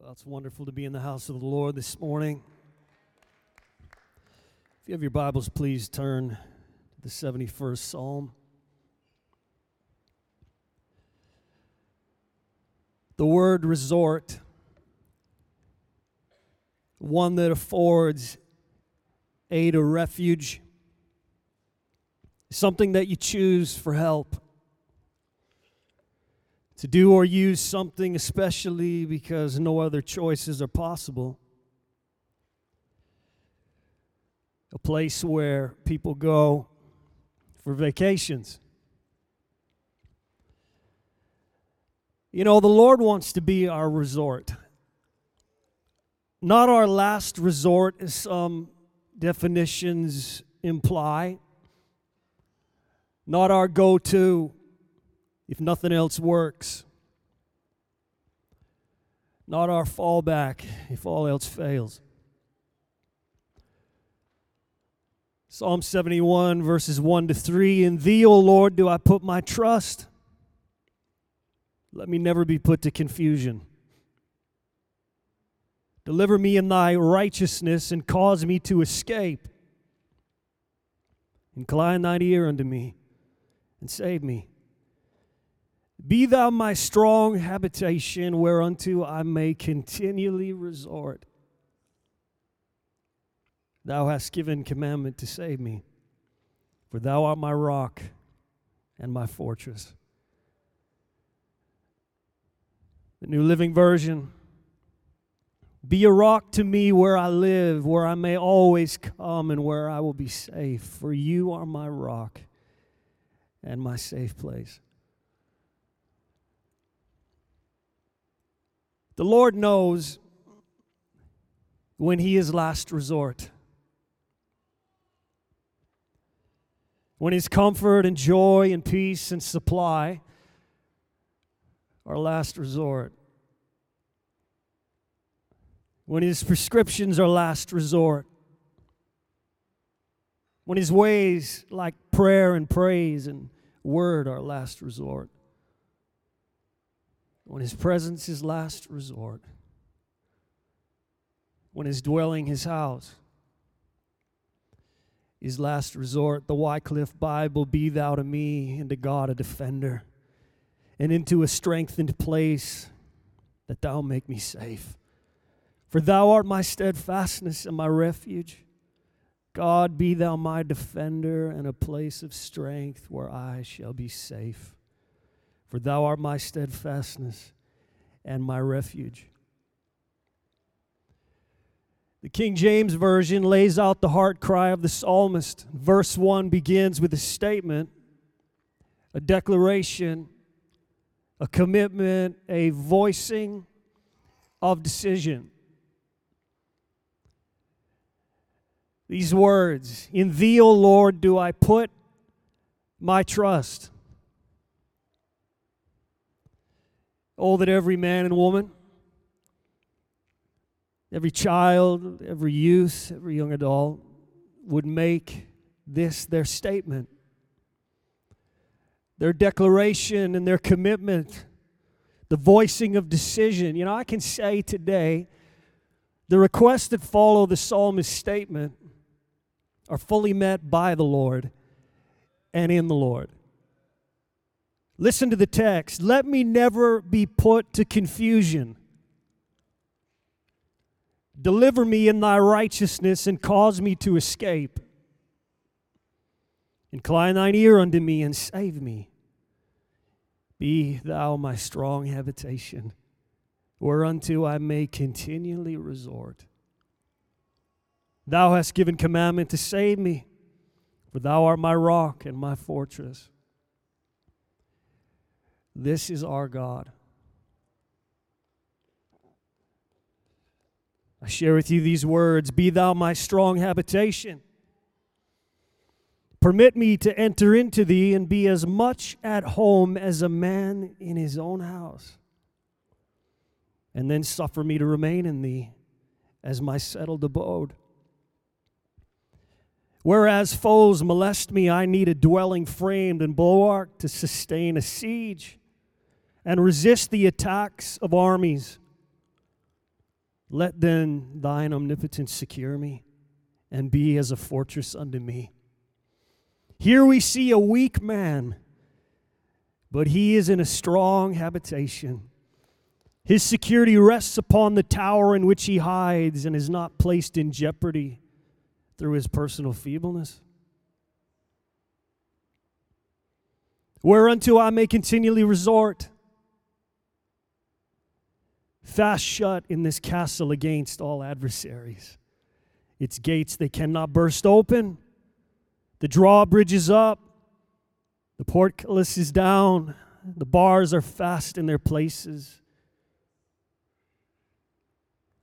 Well, it's wonderful to be in the house of the Lord this morning. If you have your Bibles, please turn to the 71st Psalm. The word resort, one that affords aid or refuge, something that you choose for help. To do or use something especially because no other choices are possible. A place where people go for vacations. You know, the Lord wants to be our resort. Not our last resort, as some definitions imply. Not our go-to if nothing else works. Not our fallback if all else fails. Psalm 71, verses 1 to 3, in thee, O Lord, do I put my trust. Let me never be put to confusion. Deliver me in thy righteousness and cause me to escape. Incline thine ear unto me and save me. Be thou my strong habitation, whereunto I may continually resort. Thou hast given commandment to save me, for thou art my rock and my fortress. The New Living Version. Be a rock to me where I live, where I may always come, and where I will be safe, for you are my rock and my safe place. The Lord knows when He is last resort, when His comfort and joy and peace and supply are last resort, when His prescriptions are last resort, when His ways like prayer and praise and word are last resort. When His presence is last resort. When His dwelling, His house, is last resort. The Wycliffe Bible, be thou to me and to God a defender, and into a strengthened place that thou make me safe. For thou art my steadfastness and my refuge. God, be thou my defender and a place of strength where I shall be safe. For thou art my steadfastness and my refuge. The King James Version lays out the heart cry of the psalmist. Verse 1 begins with a statement, a declaration, a commitment, a voicing of decision. These words, in thee, O Lord, do I put my trust. Oh, that every man and woman, every child, every youth, every young adult would make this their statement, their declaration and their commitment, the voicing of decision. You know, I can say today, the requests that follow the psalmist's statement are fully met by the Lord and in the Lord. Listen to the text. Let me never be put to confusion. Deliver me in thy righteousness and cause me to escape. Incline thine ear unto me and save me. Be thou my strong habitation, whereunto I may continually resort. Thou hast given commandment to save me, for thou art my rock and my fortress. This is our God. I share with you these words, be thou my strong habitation. Permit me to enter into thee and be as much at home as a man in his own house. And then suffer me to remain in thee as my settled abode. Whereas foes molest me, I need a dwelling framed and bulwark to sustain a siege and resist the attacks of armies. Let then thine omnipotence secure me, and be as a fortress unto me. Here we see a weak man, but he is in a strong habitation. His security rests upon the tower in which he hides and is not placed in jeopardy through his personal feebleness. Whereunto I may continually resort, fast shut in this castle against all adversaries. Its gates they cannot burst open. The drawbridge is up. The portcullis is down. The bars are fast in their places.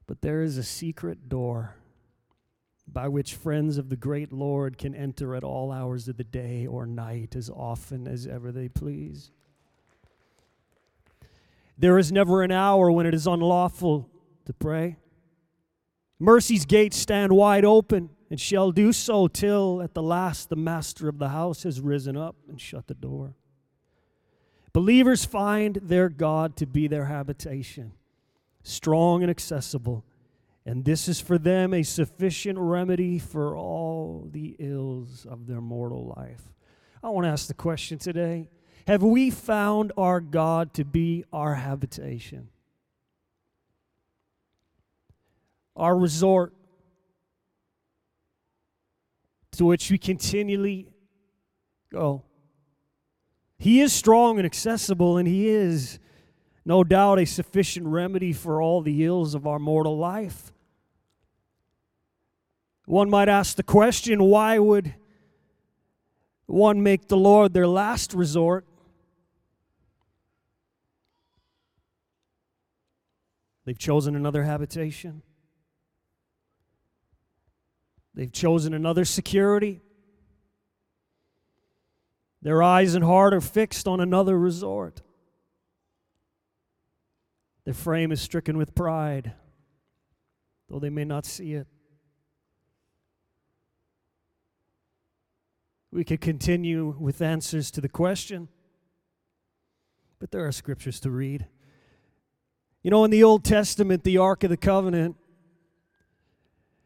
But there is a secret door by which friends of the great Lord can enter at all hours of the day or night, as often as ever they please. There is never an hour when it is unlawful to pray. Mercy's gates stand wide open and shall do so till at the last the master of the house has risen up and shut the door. Believers find their God to be their habitation, strong and accessible, and this is for them a sufficient remedy for all the ills of their mortal life. I want to ask the question today, have we found our God to be our habitation, our resort to which we continually go? He is strong and accessible, and He is no doubt a sufficient remedy for all the ills of our mortal life. One might ask the question, why would one make the Lord their last resort? They've chosen another habitation. They've chosen another security. Their eyes and heart are fixed on another resort. Their frame is stricken with pride, though they may not see it. We could continue with answers to the question, but there are scriptures to read. You know, in the Old Testament, the Ark of the Covenant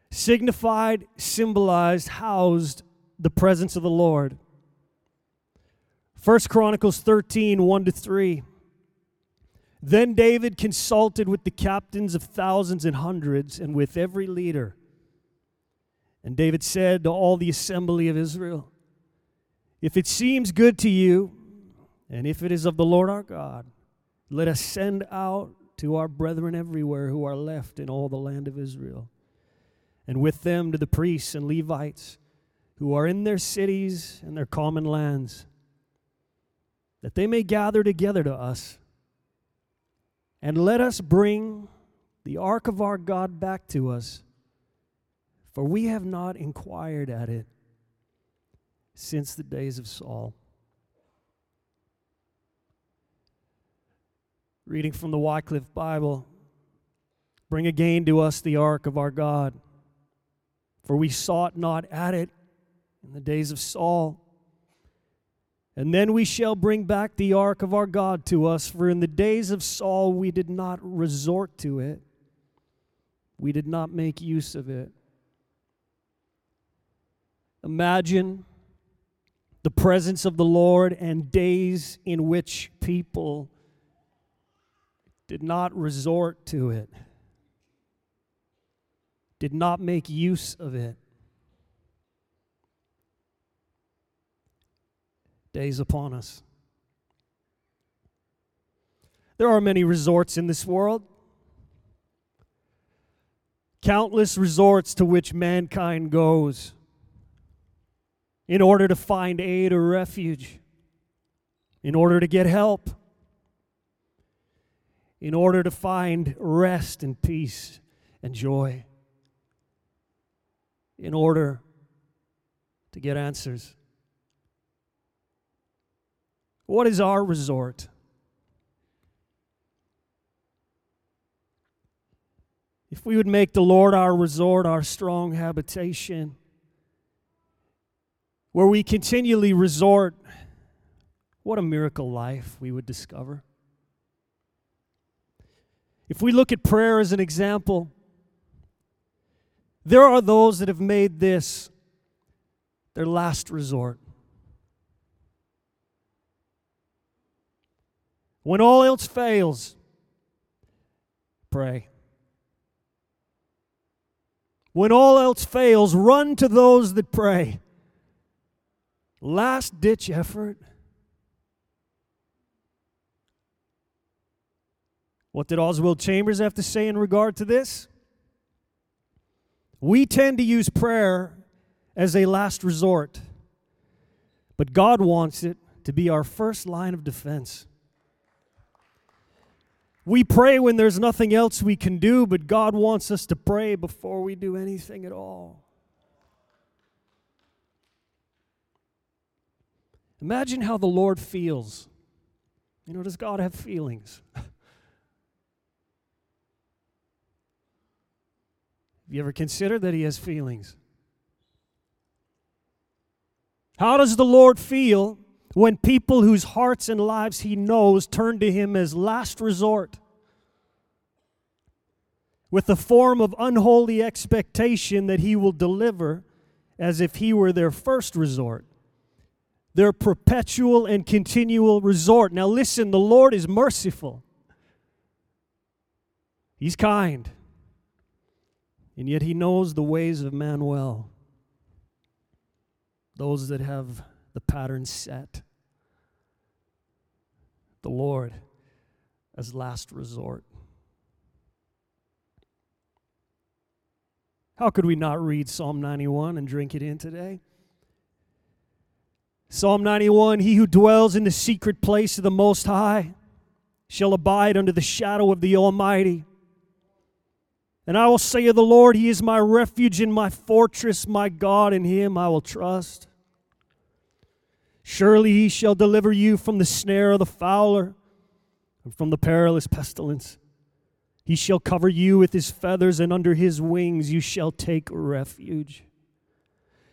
signified, symbolized, housed the presence of the Lord. 1 Chronicles 13, 1-3. Then David consulted with the captains of thousands and hundreds and with every leader. And David said to all the assembly of Israel, if it seems good to you, and if it is of the Lord our God, let us send out to our brethren everywhere who are left in all the land of Israel, and with them to the priests and Levites who are in their cities and their common lands, that they may gather together to us. And let us bring the ark of our God back to us, for we have not inquired at it since the days of Saul. Reading from the Wycliffe Bible, bring again to us the ark of our God, for we sought not at it in the days of Saul. And then we shall bring back the ark of our God to us, for in the days of Saul we did not resort to it. We did not make use of it. Imagine the presence of the Lord and days in which people did not resort to it, did not make use of it. Days upon us. There are many resorts in this world, countless resorts to which mankind goes in order to find aid or refuge, in order to get help, in order to find rest and peace and joy, in order to get answers. What is our resort? If we would make the Lord our resort, our strong habitation, where we continually resort, what a miracle life we would discover. If we look at prayer as an example, There are those that have made this their last resort. When all else fails, pray. When all else fails, run to those that pray. Last-ditch effort. What did Oswald Chambers have to say in regard to this? We tend to use prayer as a last resort, but God wants it to be our first line of defense. We pray when there's nothing else we can do, but God wants us to pray before we do anything at all. Imagine how the Lord feels. You know, does God have feelings? You ever consider that He has feelings? How does the Lord feel when people whose hearts and lives He knows turn to Him as last resort with the form of unholy expectation that He will deliver as if He were their first resort, their perpetual and continual resort? Now listen, the Lord is merciful. He's kind. And yet He knows the ways of man well, those that have the pattern set. The Lord as last resort. How could we not read Psalm 91 and drink it in today? Psalm 91, he who dwells in the secret place of the Most High shall abide under the shadow of the Almighty. And I will say of the Lord, He is my refuge and my fortress, my God, in Him I will trust. Surely He shall deliver you from the snare of the fowler and from the perilous pestilence. He shall cover you with His feathers, and under His wings you shall take refuge.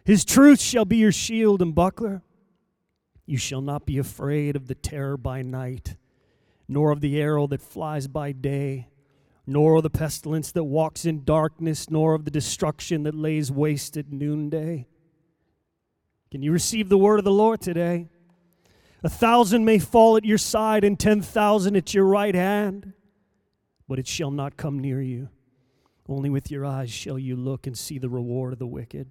His truth shall be your shield and buckler. You shall not be afraid of the terror by night, nor of the arrow that flies by day, nor of the pestilence that walks in darkness, nor of the destruction that lays waste at noonday. Can you receive the word of the Lord today? 1,000 may fall at your side and 10,000 at your right hand, but it shall not come near you. Only with your eyes shall you look and see the reward of the wicked.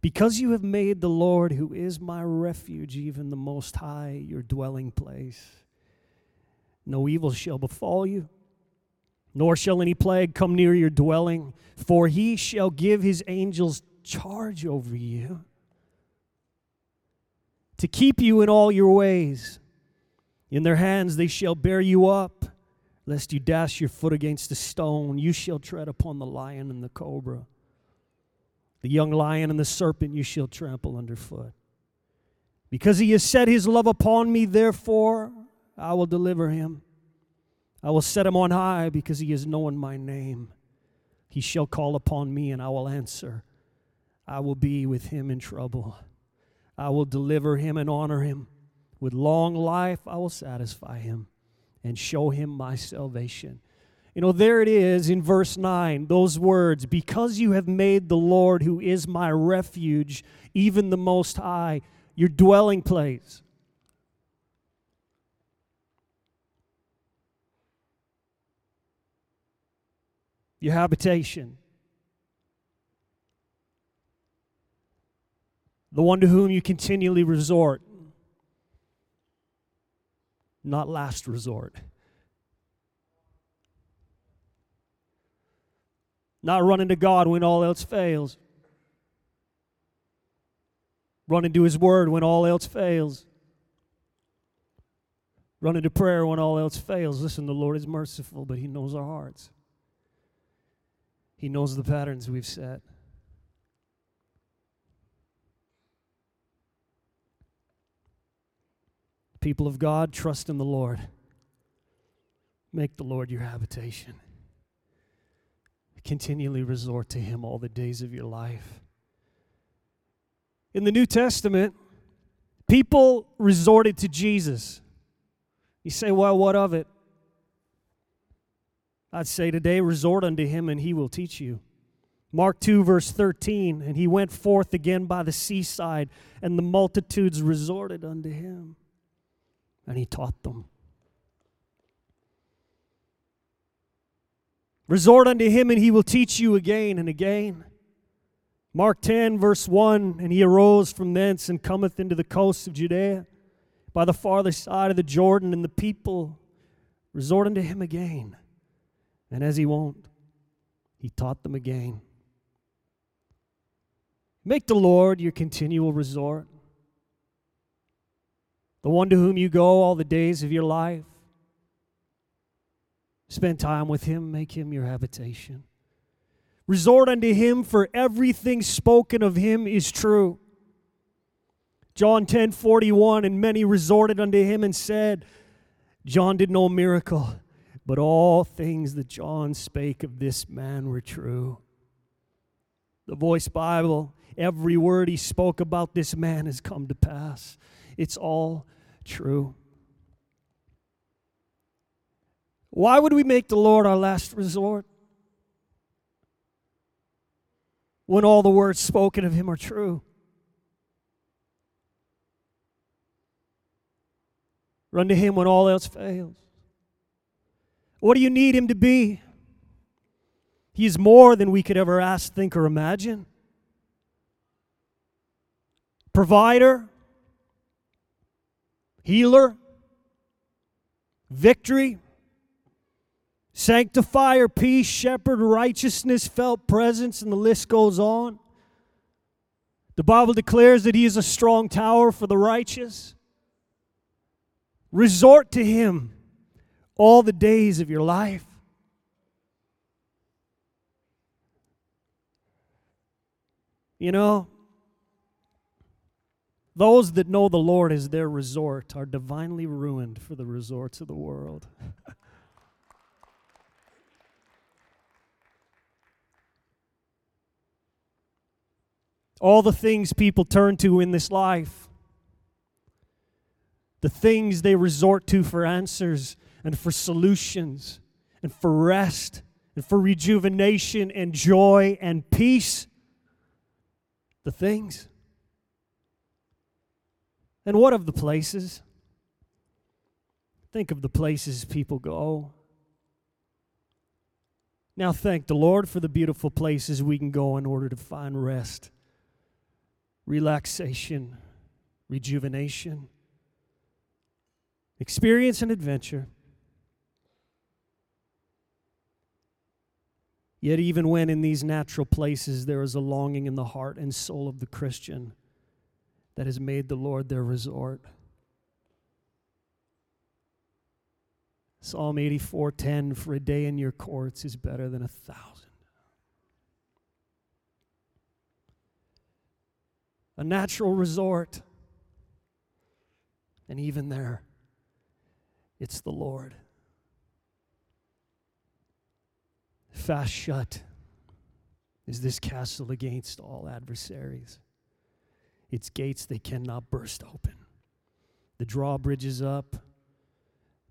Because you have made the Lord, who is my refuge, even the Most High, your dwelling place, no evil shall befall you, nor shall any plague come near your dwelling, for He shall give His angels charge over you to keep you in all your ways. In their hands they shall bear you up, lest you dash your foot against a stone. You shall tread upon the lion and the cobra. The young lion and the serpent you shall trample underfoot. Because He has set His love upon me, therefore I will deliver him. I will set him on high because he has known my name. He shall call upon me and I will answer. I will be with him in trouble. I will deliver him and honor him. With long life I will satisfy him and show him my salvation. You know, there it is in verse 9, those words, because you have made the Lord, who is my refuge, even the Most High, your dwelling place. Your habitation. The one to whom you continually resort. Not last resort. Not running to God when all else fails. Running to His Word when all else fails. Running to prayer when all else fails. Listen, the Lord is merciful, but He knows our hearts. He knows the patterns we've set. People of God, trust in the Lord. Make the Lord your habitation. Continually resort to Him all the days of your life. In the New Testament, people resorted to Jesus. You say, well, what of it? I'd say today, resort unto Him and He will teach you. Mark 2, verse 13, and he went forth again by the seaside, and the multitudes resorted unto him, and he taught them. Resort unto him, and he will teach you again and again. Mark 10, verse 1, and he arose from thence and cometh into the coasts of Judea by the farther side of the Jordan, and the people resort unto him again. And as he wont, he taught them again. Make the Lord your continual resort, the one to whom you go all the days of your life. Spend time with him, make him your habitation. Resort unto him, for everything spoken of him is true. John 10:41, and many resorted unto him and said, John did no miracle, but all things that John spake of this man were true. The Voice Bible, every word he spoke about this man has come to pass. It's all true. Why would we make the Lord our last resort when all the words spoken of him are true? Run to him when all else fails. What do you need him to be? He is more than we could ever ask, think, or imagine. Provider, healer, victory, sanctifier, peace, shepherd, righteousness, felt presence, and the list goes on. The Bible declares that he is a strong tower for the righteous. Resort to him all the days of your life. You know, those that know the Lord as their resort are divinely ruined for the resorts of the world. All the things people turn to in this life, the things they resort to for answers and for solutions and for rest and for rejuvenation and joy and peace, the things. And what of the places? Think of the places people go. Now thank the Lord for the beautiful places we can go in order to find rest, relaxation, rejuvenation, experience and adventure. Yet even when in these natural places there is a longing in the heart and soul of the Christian that has made the Lord their resort. Psalm 84:10, for a day in your courts is better than 1,000. A natural resort. And even there, it's the Lord. Fast shut is this castle against all adversaries. Its gates they cannot burst open. The drawbridge is up.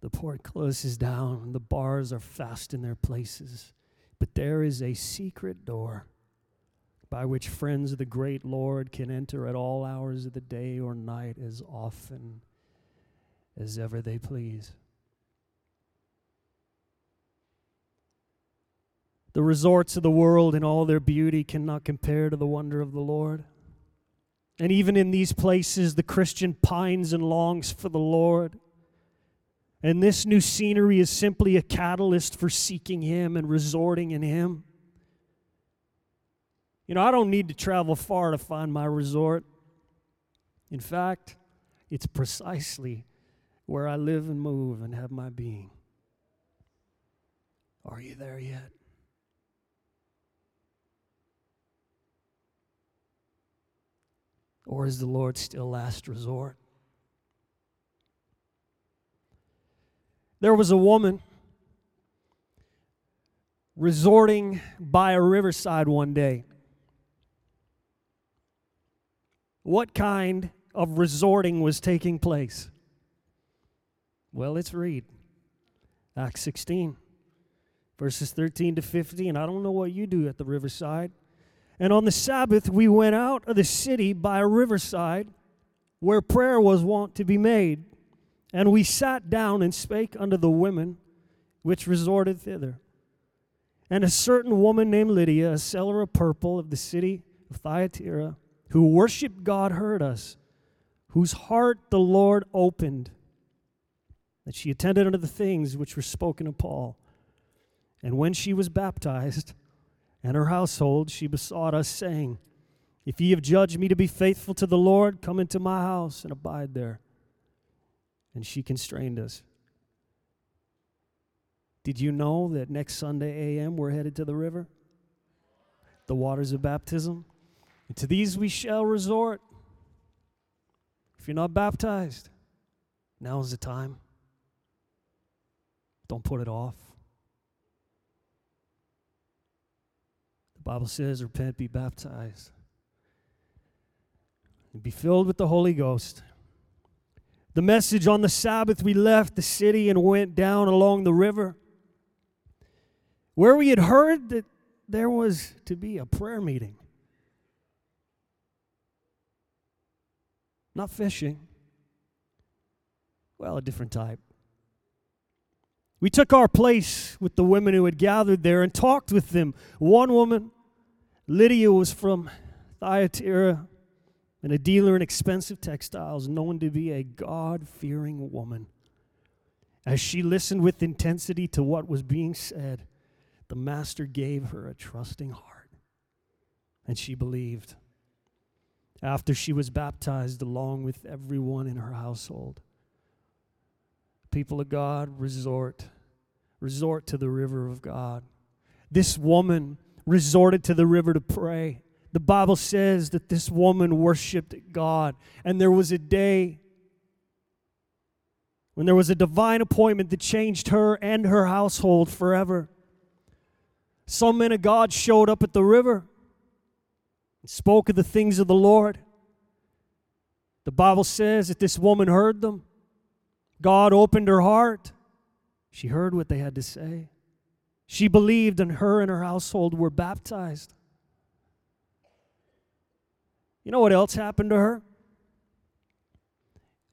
The portcullis is down. The bars are fast in their places. But there is a secret door by which friends of the great Lord can enter at all hours of the day or night, as often as ever they please. The resorts of the world in all their beauty cannot compare to the wonder of the Lord. And even in these places, the Christian pines and longs for the Lord. And this new scenery is simply a catalyst for seeking him and resorting in him. You know, I don't need to travel far to find my resort. In fact, it's precisely where I live and move and have my being. Are you there yet? Or is the Lord still last resort? There was a woman resorting by a riverside one day. What kind of resorting was taking place? Well, let's read Acts 16, verses 13 to 15. I don't know what you do at the riverside. And on the Sabbath, we went out of the city by a riverside where prayer was wont to be made. And we sat down and spake unto the women which resorted thither. And a certain woman named Lydia, a seller of purple of the city of Thyatira, who worshipped God, heard us, whose heart the Lord opened, that she attended unto the things which were spoken of Paul. And when she was baptized, and her household, she besought us, saying, If ye have judged me to be faithful to the Lord, come into my house and abide there. And she constrained us. Did you know that next Sunday a.m. we're headed to the river, the waters of baptism? And to these we shall resort. If you're not baptized, now is the time. Don't put it off. The Bible says, repent, be baptized, and be filled with the Holy Ghost. The message on the Sabbath, we left the city and went down along the river, where we had heard that there was to be a prayer meeting. Not fishing. Well, a different type. We took our place with the women who had gathered there and talked with them. One woman, Lydia, was from Thyatira and a dealer in expensive textiles, known to be a God-fearing woman. As she listened with intensity to what was being said, the Master gave her a trusting heart, and she believed. After she was baptized, along with everyone in her household, people of God, resort to the river of God. This woman resorted to the river to pray. The Bible says that this woman worshiped God, and there was a day when there was a divine appointment that changed her and her household forever. Some men of God showed up at the river and spoke of the things of the Lord. The Bible says that this woman heard them. God opened her heart. She heard what they had to say. She believed, and her household were baptized. You know what else happened to her?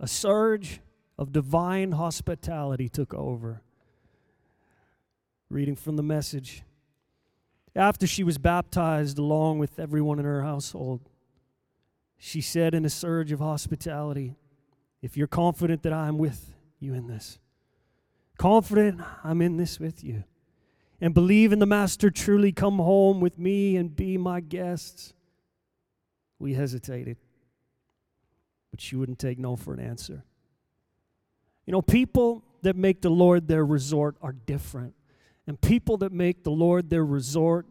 A surge of divine hospitality took over. Reading from the Message. After she was baptized, along with everyone in her household, she said in a surge of hospitality, If you're confident that I'm with you in this, confident I'm in this with you, and believe in the Master truly, come home with me and be my guests. We hesitated, but she wouldn't take no for an answer. You know, people that make the Lord their resort are different. And people that make the Lord their resort,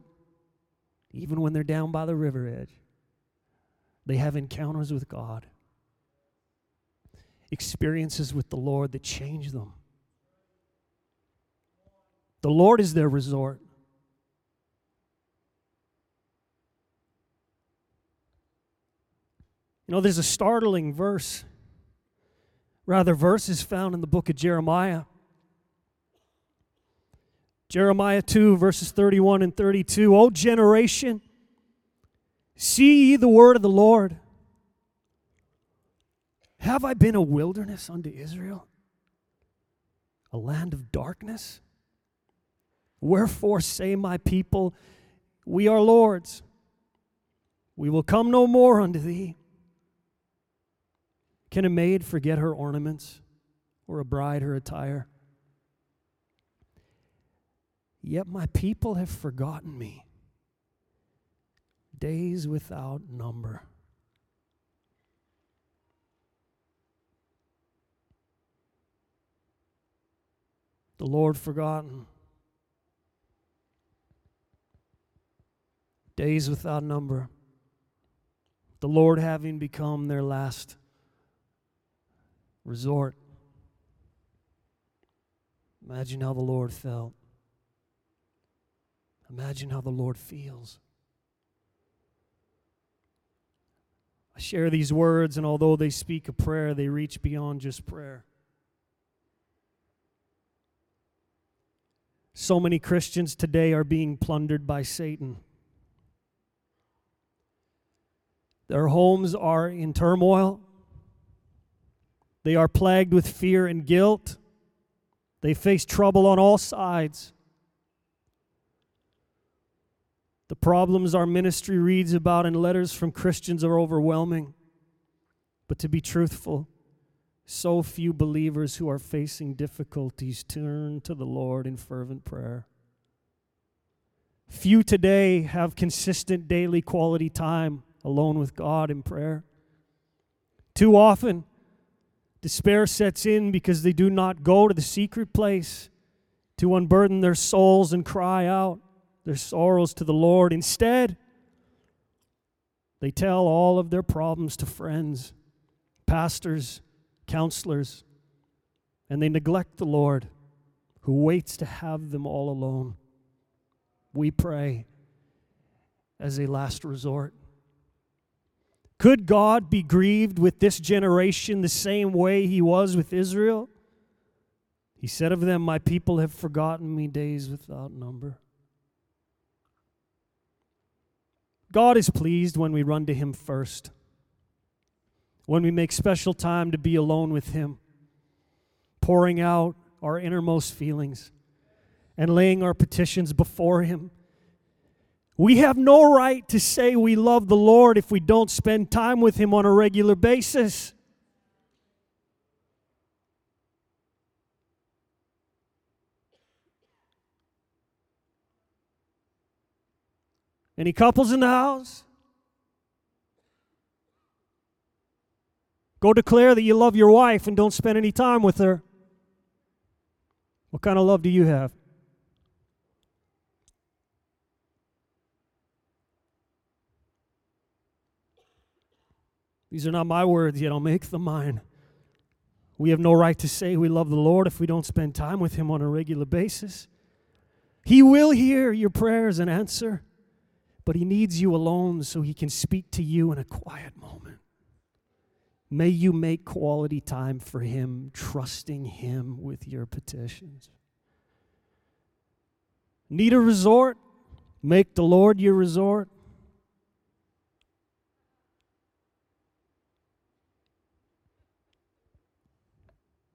even when they're down by the river edge, they have encounters with God, experiences with the Lord that change them. The Lord is their resort. You know, there's a startling verse, rather verses found in the book of Jeremiah. Jeremiah 2, verses 31 and 32. O generation, see ye the word of the Lord. Have I been a wilderness unto Israel, a land of darkness? Wherefore say my people, we are lords. We will come no more unto thee. Can a maid forget her ornaments, or a bride her attire? Yet my people have forgotten me, days without number. The Lord forgotten, days without number. The Lord having become their last resort. Imagine how the Lord felt. Imagine how the Lord feels. I share these words, and although they speak of prayer, they reach beyond just prayer. So many Christians today are being plundered by Satan. Their homes are in turmoil. They are plagued with fear and guilt. They face trouble on all sides. The problems our ministry reads about in letters from Christians are overwhelming. But to be truthful, so few believers who are facing difficulties turn to the Lord in fervent prayer. Few today have consistent daily quality time alone with God in prayer. Too often, despair sets in because they do not go to the secret place to unburden their souls and cry out their sorrows to the Lord. Instead, they tell all of their problems to friends, pastors, counselors, and they neglect the Lord who waits to have them all alone. We pray as a last resort. Could God be grieved with this generation the same way he was with Israel? He said of them, "My people have forgotten me days without number." God is pleased when we run to him first, when we make special time to be alone with him, pouring out our innermost feelings and laying our petitions before him. We have no right to say we love the Lord if we don't spend time with him on a regular basis. Any couples in the house? Go declare that you love your wife and don't spend any time with her. What kind of love do you have? These are not my words, yet I'll make them mine. We have no right to say we love the Lord if we don't spend time with him on a regular basis. He will hear your prayers and answer, but he needs you alone so he can speak to you in a quiet moment. May you make quality time for him, trusting him with your petitions. Need a resort? Make the Lord your resort.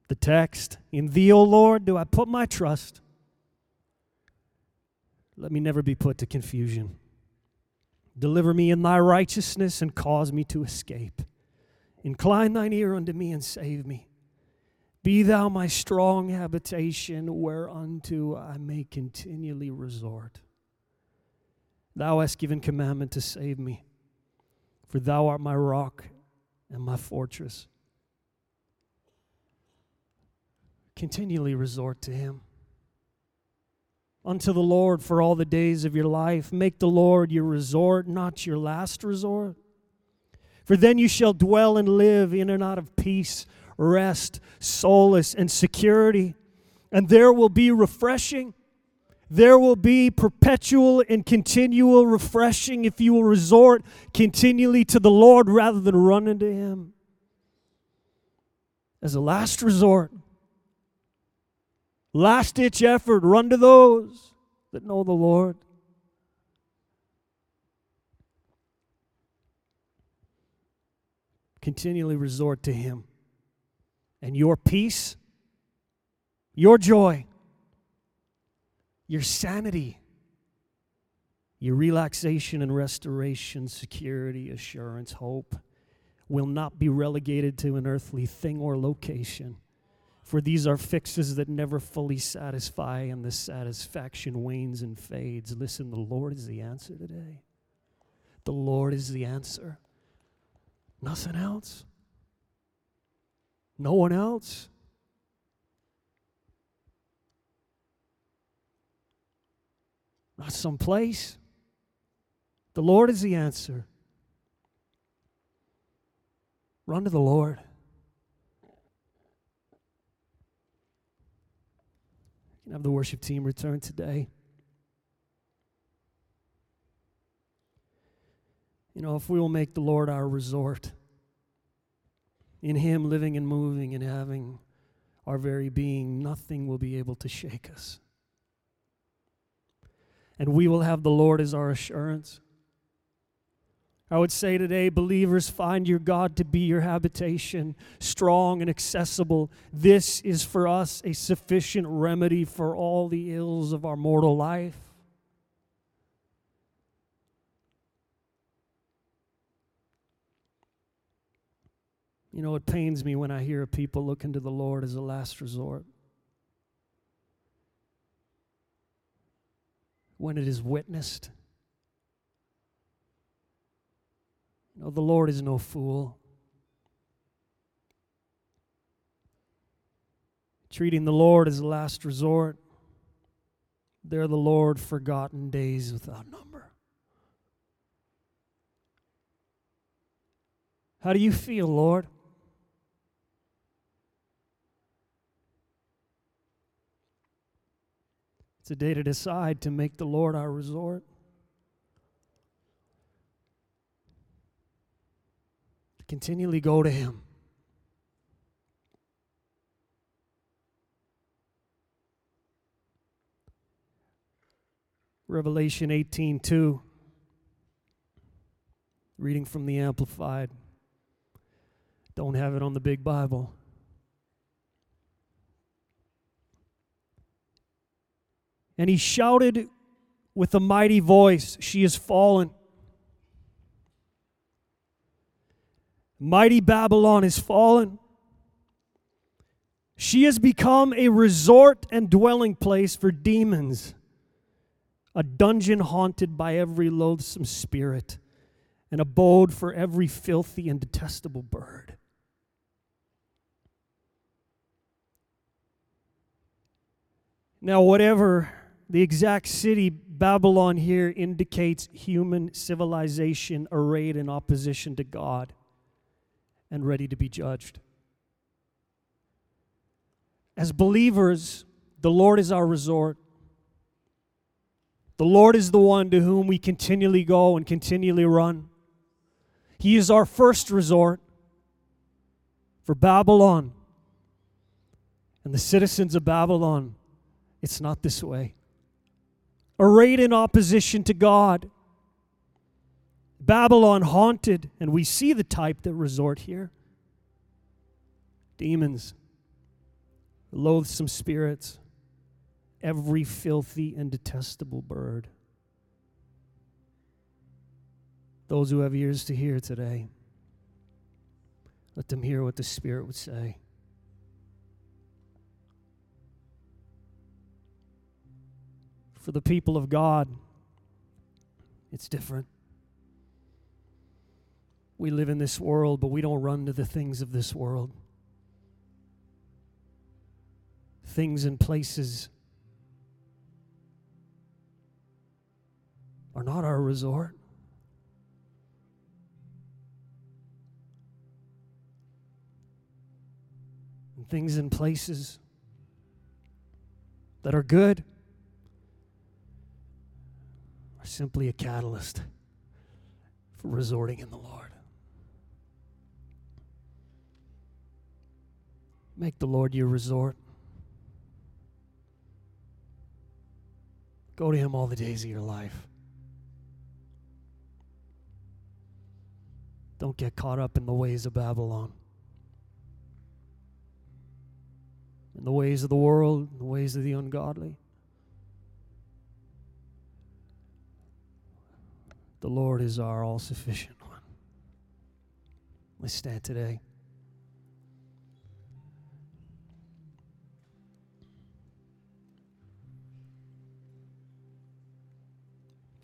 The text, "In thee, O Lord, do I put my trust. Let me never be put to confusion. Deliver me in thy righteousness and cause me to escape. Incline thine ear unto me and save me. Be thou my strong habitation, whereunto I may continually resort. Thou hast given commandment to save me, for thou art my rock and my fortress." Continually resort to him. Unto the Lord for all the days of your life. Make the Lord your resort, not your last resort. For then you shall dwell and live in and out of peace, rest, solace, and security. And there will be refreshing. There will be perpetual and continual refreshing if you will resort continually to the Lord rather than run into him. As a last resort, last-ditch effort, run to those that know the Lord. Continually resort to him. And your peace, your joy, your sanity, your relaxation and restoration, security, assurance, hope will not be relegated to an earthly thing or location. For these are fixes that never fully satisfy, and the satisfaction wanes and fades. Listen, the Lord is the answer today. The Lord is the answer. Nothing else. No one else. Not someplace. The Lord is the answer. Run to the Lord. Have the worship team return today. You know, if we will make the Lord our resort, in him living and moving and having our very being, nothing will be able to shake us. And we will have the Lord as our assurance. I would say today, believers, find your God to be your habitation, strong and accessible. This is for us a sufficient remedy for all the ills of our mortal life. You know, it pains me when I hear of people looking to the Lord as a last resort, when it is witnessed. No, the Lord is no fool. Treating the Lord as a last resort, they're the Lord forgotten days without number. How do you feel, Lord? It's a day to decide to make the Lord our resort. Continually go to Him. Revelation 18:2, reading from the Amplified. Don't have it on the big Bible. And he shouted with a mighty voice, "She is fallen. Mighty Babylon is fallen. She has become a resort and dwelling place for demons, a dungeon haunted by every loathsome spirit, an abode for every filthy and detestable bird." Now, whatever the exact city, Babylon here indicates human civilization arrayed in opposition to God and ready to be judged. As believers, the Lord is our resort. The Lord is the one to whom we continually go and continually run. He is our first resort for Babylon and the citizens of Babylon. It's not this way. Arrayed in opposition to God, Babylon haunted, and we see the type that resort here. Demons, loathsome spirits, every filthy and detestable bird. Those who have ears to hear today, let them hear what the Spirit would say. For the people of God, it's different. We live in this world, but we don't run to the things of this world. Things and places are not our resort. And things and places that are good are simply a catalyst for resorting in the Lord. Make the Lord your resort. Go to Him all the days of your life. Don't get caught up in the ways of Babylon, in the ways of the world, in the ways of the ungodly. The Lord is our all-sufficient one. Let's stand today.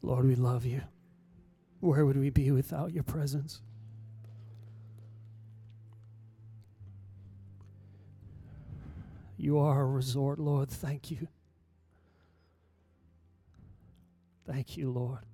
Lord, we love You. Where would we be without Your presence? You are a resort, Lord. Thank You. Thank You, Lord.